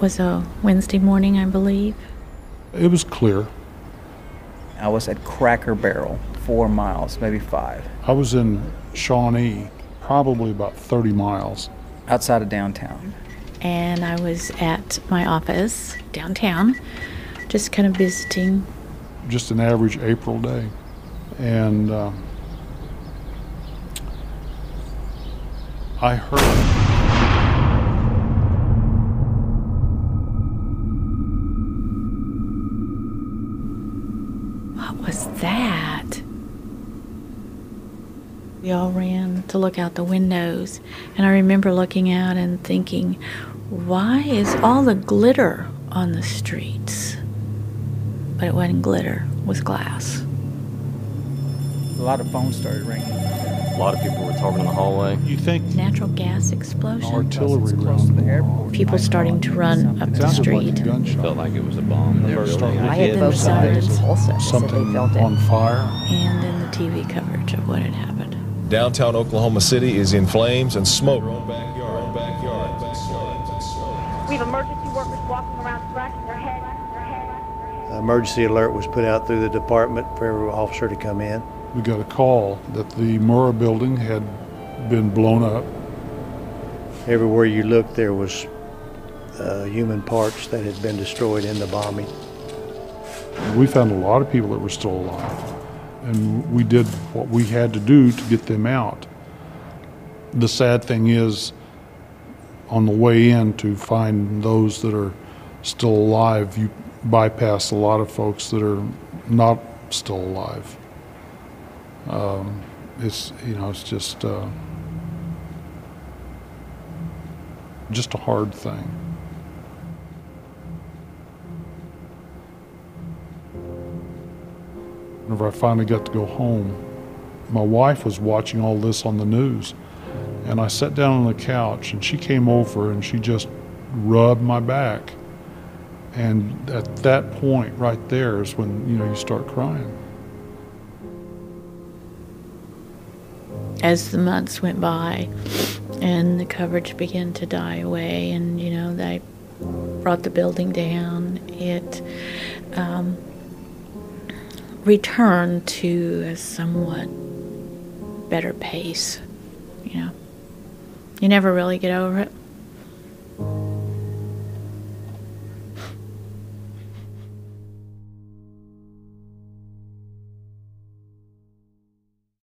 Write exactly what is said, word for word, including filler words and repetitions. was a Wednesday morning, I believe. It was clear. I was at Cracker Barrel, four miles, maybe five. I was in Shawnee, probably about thirty miles. Outside of downtown. And I was at my office downtown, just kind of visiting. Just an average April day. And uh, I heard. What was that? We all ran to look out the windows, and I remember looking out and thinking, why is all the glitter on the streets? But it wasn't glitter, it was glass. A lot of phones started ringing. A lot of people were talking in the hallway. You think natural gas explosion? Artillery close to the airport. People starting to run up the street. It felt like it was a bomb. They were starting to hit both sides. Something on fire. And then the T V coverage of what had happened. Downtown Oklahoma City is in flames and smoke. We have emergency workers walking around thrashing their heads. Emergency alert was put out through the department for every officer to come in. We got a call that the Murrah building had been blown up. Everywhere you looked, there was uh, human parts that had been destroyed in the bombing. We found a lot of people that were still alive, and we did what we had to do to get them out. The sad thing is, on the way in to find those that are still alive, you bypass a lot of folks that are not still alive. Um, it's, you know, it's just, uh, just a hard thing. Whenever I finally got to go home, my wife was watching all this on the news, and I sat down on the couch, and she came over and she just rubbed my back. And at that point right there is when, you know, you start crying. As the months went by and the coverage began to die away, and, you know, they brought the building down, it um, returned to a somewhat better pace, you know. You never really get over it.